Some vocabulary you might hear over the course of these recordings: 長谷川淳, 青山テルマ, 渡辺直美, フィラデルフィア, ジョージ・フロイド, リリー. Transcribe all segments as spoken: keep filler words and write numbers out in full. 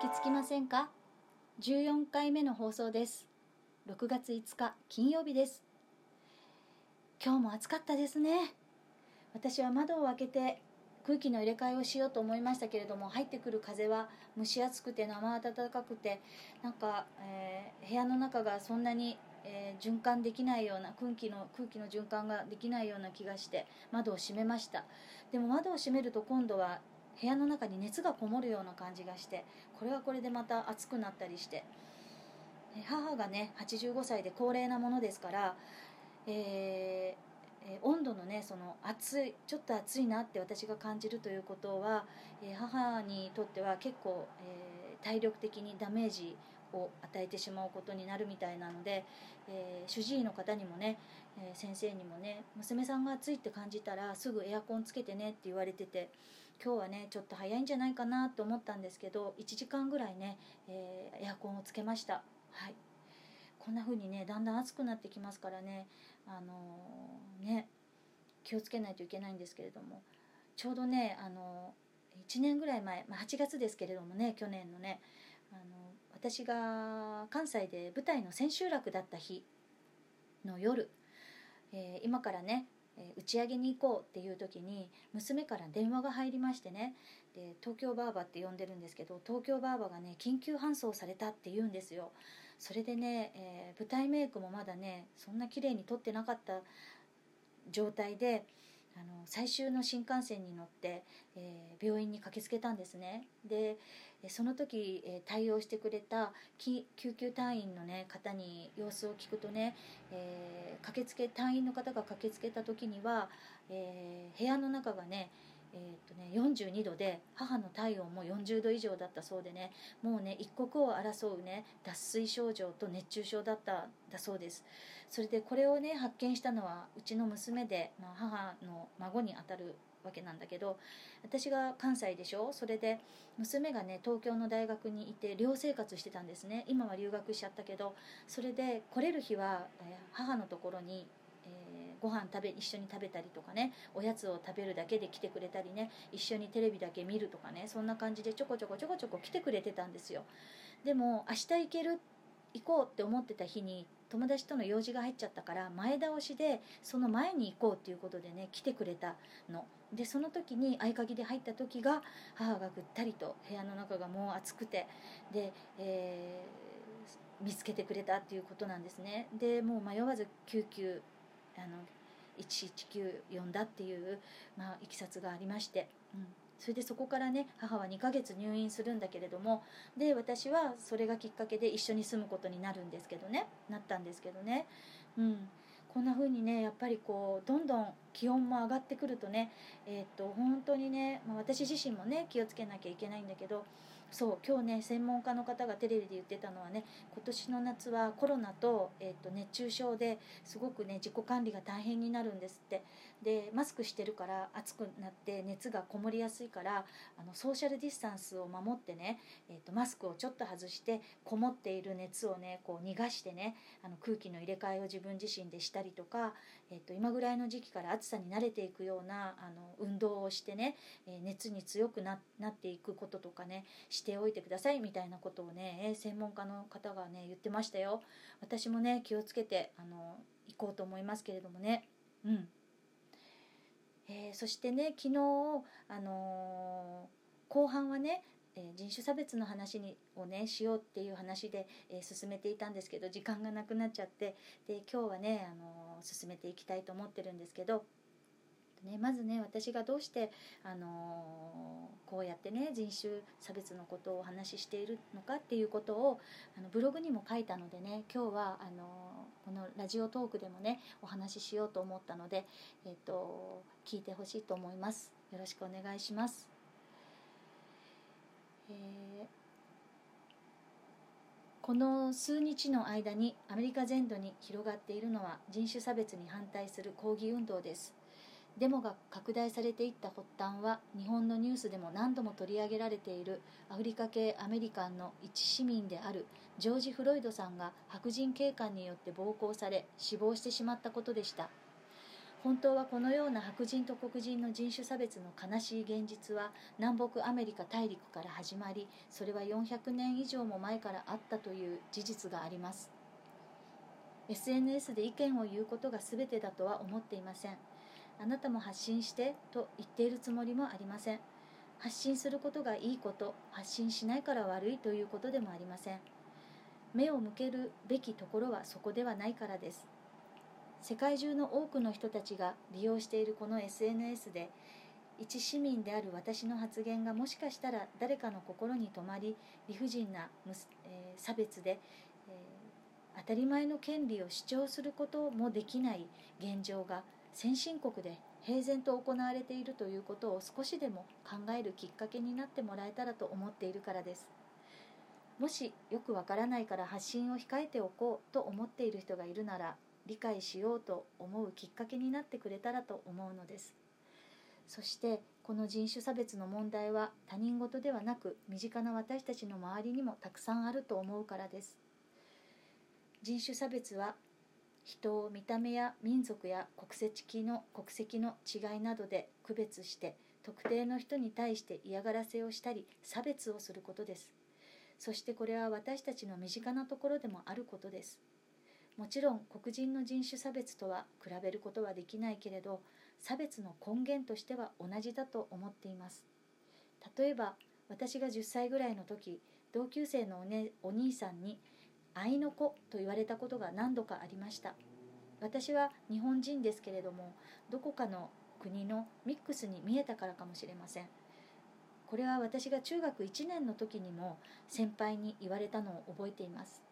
気づきませんか？じゅうよんかいめの放送です。ろくがついつか金曜日です。今日も暑かったですね。私は窓を開けて空気の入れ替えをしようと思いましたけれども、入ってくる風は蒸し暑くて生暖かくて、なんか、えー、部屋の中がそんなに、えー、循環できないような空気の空気の循環ができないような気がして窓を閉めました。でも窓を閉めると今度は部屋の中に熱がこもるような感じがして、これはこれでまた暑くなったりして、母がねはちじゅうごさいで高齢なものですから、えーえー、温度のねその暑いちょっと暑いなって私が感じるということは、えー、母にとっては結構、えー、体力的にダメージを与えてしまうことになるみたいなので、えー、主治医の方にもね、えー、先生にもね、娘さんが暑いって感じたらすぐエアコンつけてねって言われてて、今日はねちょっと早いんじゃないかなと思ったんですけど、いちじかんぐらいね、えー、エアコンをつけました。はい、こんな風にねだんだん暑くなってきますからね、あのー、ね気をつけないといけないんですけれども、ちょうどね、あのー、いちねんぐらい前、まあ、はちがつですけれどもね、去年のね、あのー、私が関西で舞台の千秋楽だった日の夜、えー、今からね打ち上げに行こうっていう時に娘から電話が入りましてね、で東京ばあばって呼んでるんですけど、東京ばあばがね緊急搬送されたって言うんですよ。それでね、えー、舞台メイクもまだねそんな綺麗に撮ってなかった状態で、あの最終の新幹線に乗って、えー、病院に駆けつけたんですね。でその時、えー、対応してくれた救急隊員の、ね、方に様子を聞くとね、えー、駆けつけ隊員の方が駆けつけた時には、えー、部屋の中がね、えーっとねよんじゅうにどで、母の体温もよんじゅうど以上だったそうでね、もうね一刻を争うね脱水症状と熱中症だったんだそうです。それでこれをね発見したのはうちの娘で、まあ、母の孫にあたるわけなんだけど、私が関西でしょ、それで娘がね東京の大学にいて寮生活してたんですね。今は留学しちゃったけど、それで来れる日は、えー、母のところにえー、ご飯食べ一緒に食べたりとかね、おやつを食べるだけで来てくれたりね、一緒にテレビだけ見るとかね、そんな感じでちょこちょこちょこちょこ来てくれてたんですよ。でも明日行ける行こうって思ってた日に友達との用事が入っちゃったから、前倒しでその前に行こうっていうことでね来てくれたので、その時に合鍵で入った時が母がぐったりと、部屋の中がもう暑くてで、えー、見つけてくれたっていうことなんですね。でもう迷わず救急あのいちいちきゅう呼んだっていう、まあ、いきさつがありまして、うん、それでそこからね母はにかげつ入院するんだけれども、で私はそれがきっかけで一緒に住むことになるんですけどねなったんですけどね、うん、こんな風にねやっぱりこうどんどん気温も上がってくるとね、えー、っと本当にね、まあ、私自身もね気をつけなきゃいけないんだけど、そう今日ね専門家の方がテレビで言ってたのはね、今年の夏はコロナと、えー、っと熱中症ですごくね自己管理が大変になるんですって。でマスクしてるから暑くなって熱がこもりやすいから、あのソーシャルディスタンスを守ってね、えー、っとマスクをちょっと外してこもっている熱をねこう逃がしてね、あの空気の入れ替えを自分自身でしたりとか、えー、っと今ぐらいの時期から暑さに慣れていくようなあの運動をしてね、えー、熱に強く な, なっていくこととかねしておいてくださいみたいなことをね専門家の方がね言ってましたよ。私もね気をつけてあの行こうと思いますけれどもね、うん、えー、そしてね昨日、あのー、後半はね人種差別の話にをねしようっていう話で、えー、進めていたんですけど時間がなくなっちゃって、で今日はね、あのー、進めていきたいと思ってるんですけどね、まずね私がどうして、あのー、こうやってね人種差別のことをお話ししているのかっていうことをあのブログにも書いたのでね、今日はあのー、このラジオトークでもねお話ししようと思ったので、えーと、聞いてほしいと思います。よろしくお願いします。えー、この数日の間にアメリカ全土に広がっているのは人種差別に反対する抗議運動です。デモが拡大されていった発端は、日本のニュースでも何度も取り上げられているアフリカ系アメリカンの一市民であるジョージ・フロイドさんが白人警官によって暴行され死亡してしまったことでした。本当はこのような白人と黒人の人種差別の悲しい現実は南北アメリカ大陸から始まり、それはよんひゃくねん以上も前からあったという事実があります。エスエヌエス で意見を言うことが全てだとは思っていません。あなたも発信してと言っているつもりもありません。発信することがいいこと、発信しないから悪いということでもありません。目を向けるべきところはそこではないからです。世界中の多くの人たちが利用しているこの エスエヌエス で、一市民である私の発言がもしかしたら誰かの心に留まり、理不尽な差別で、えー、当たり前の権利を主張することもできない現状が先進国で平然と行われているということを少しでも考えるきっかけになってもらえたらと思っているからです。もしよくわからないから発信を控えておこうと思っている人がいるなら、理解しようと思うきっかけになってくれたらと思うのです。そしてこの人種差別の問題は他人事ではなく、身近な私たちの周りにもたくさんあると思うからです。人種差別は人を見た目や民族や国籍の国籍の違いなどで区別して、特定の人に対して嫌がらせをしたり差別をすることです。そしてこれは私たちの身近なところでもあることです。もちろん黒人の人種差別とは比べることはできないけれど、差別の根源としては同じだと思っています。例えば、私がじゅっさいぐらいの時、同級生の お,、ね、お兄さんに「愛の子」と言われたことが何度かありました。私は日本人ですけれども、どこかの国のミックスに見えたからかもしれません。これは私が中学いちねんの時にも先輩に言われたのを覚えています。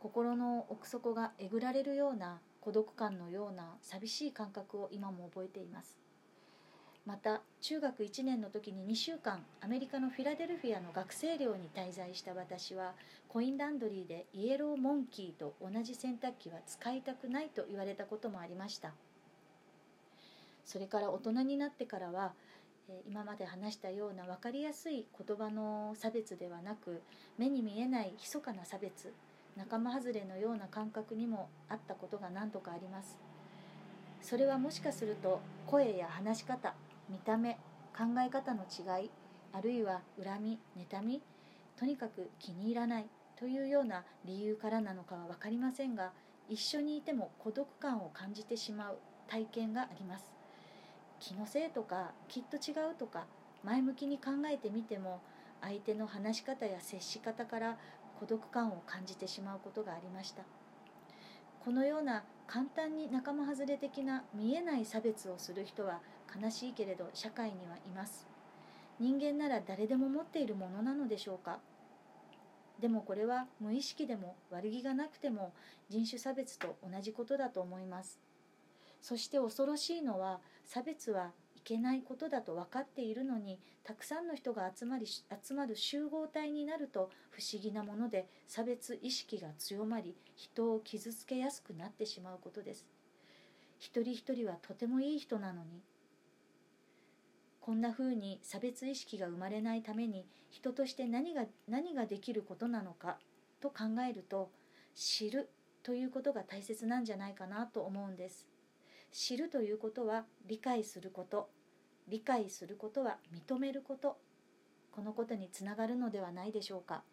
心の奥底がえぐられるような孤独感のような寂しい感覚を今も覚えています。また、中学いちねんの時ににしゅうかん、アメリカのフィラデルフィアの学生寮に滞在した私は、コインランドリーでイエローモンキーと同じ洗濯機は使いたくないと言われたこともありました。それから大人になってからは、今まで話したような分かりやすい言葉の差別ではなく、目に見えない密かな差別、仲間外れのような感覚にもあったことが何度かあります。それはもしかすると声や話し方、見た目、考え方の違い、あるいは恨み、妬み、とにかく気に入らないというような理由からなのかは分かりませんが、一緒にいても孤独感を感じてしまう体験があります。気のせいとか、きっと違うとか、前向きに考えてみても、相手の話し方や接し方から孤独感を感じてしまうことがありました。このような簡単に仲間外れ的な見えない差別をする人は悲しいけれど社会にはいます。人間なら誰でも持っているものなのでしょうか。でもこれは無意識でも悪気がなくても人種差別と同じことだと思います。そして恐ろしいのは、差別はいけないことだと分かっているのに、たくさんの人が集まり、集まる集合体になると不思議なもので差別意識が強まり、人を傷つけやすくなってしまうことです。一人一人はとてもいい人なのに。こんなふうに差別意識が生まれないために、人として何が、何ができることなのかと考えると、知るということが大切なんじゃないかなと思うんです。知るということは理解すること、理解することは認めること、このことにつながるのではないでしょうか。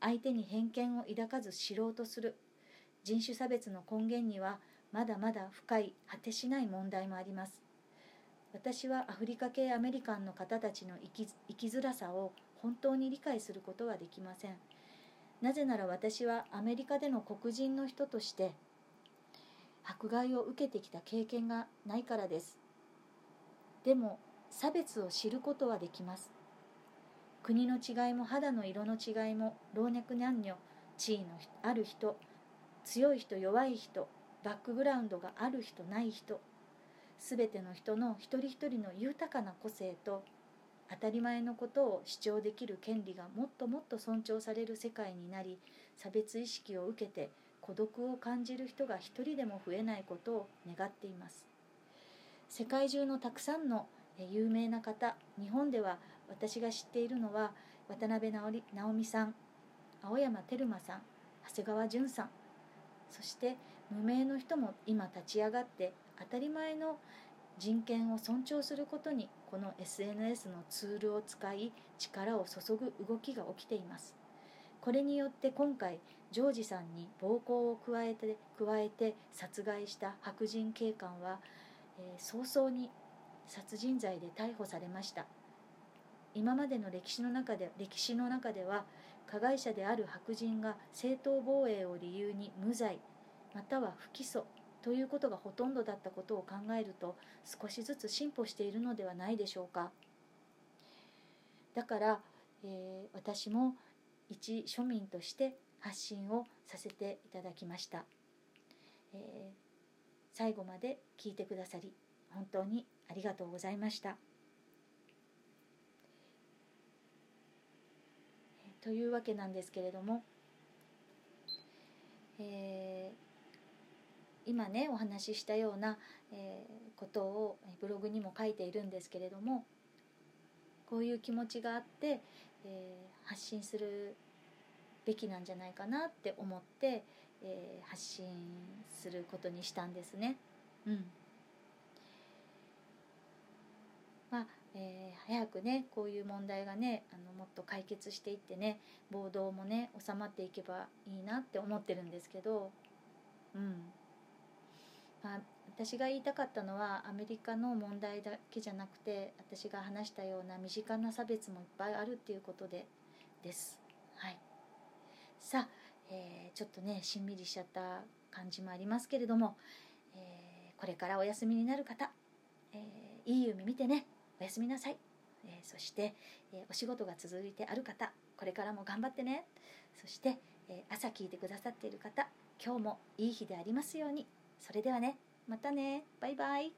相手に偏見を抱かず知ろうとする、人種差別の根源にはまだまだ深い果てしない問題もあります。私はアフリカ系アメリカンの方たちの生き、生きづらさを本当に理解することはできません。なぜなら私はアメリカでの黒人の人として、迫害を受けてきた経験がないからです。でも、差別を知ることはできます。国の違いも肌の色の違いも、老若男女、地位のある人、強い人、弱い人、バックグラウンドがある人、ない人、すべての人の一人一人の豊かな個性と、当たり前のことを主張できる権利がもっともっと尊重される世界になり、差別意識を受けて、孤独を感じる人が一人でも増えないことを願っています。世界中のたくさんの有名な方、日本では私が知っているのは渡辺直美さん、青山テルマさん、長谷川淳さん、そして無名の人も今立ち上がって当たり前の人権を尊重することに、この エスエヌエス のツールを使い力を注ぐ動きが起きています。これによって今回、ジョージさんに暴行を加えて、加えて殺害した白人警官は、えー、早々に殺人罪で逮捕されました。今までの歴史の中で、歴史の中では、加害者である白人が正当防衛を理由に無罪、または不起訴ということがほとんどだったことを考えると、少しずつ進歩しているのではないでしょうか。だから、えー、私も一庶民として発信をさせていただきました。えー、最後まで聞いてくださり、本当にありがとうございました。というわけなんですけれども、えー今ねお話ししたような、えー、ことをブログにも書いているんですけれども、こういう気持ちがあって、えー、発信するべきなんじゃないかなって思って、えー、発信することにしたんですね。うん。まあ、えー、早くねこういう問題がねあのもっと解決していってね、暴動もね収まっていけばいいなって思ってるんですけど、うん。まあ、私が言いたかったのはアメリカの問題だけじゃなくて、私が話したような身近な差別もいっぱいあるっていうことでです、はい、さあ、えー、ちょっとねしんみりしちゃった感じもありますけれども、えー、これからお休みになる方、えー、いい夢見てね、おやすみなさい、えー、そして、えー、お仕事が続いてある方、これからも頑張ってね。そして、えー、朝聞いてくださっている方、今日もいい日でありますように。それではね、またね、バイバイ。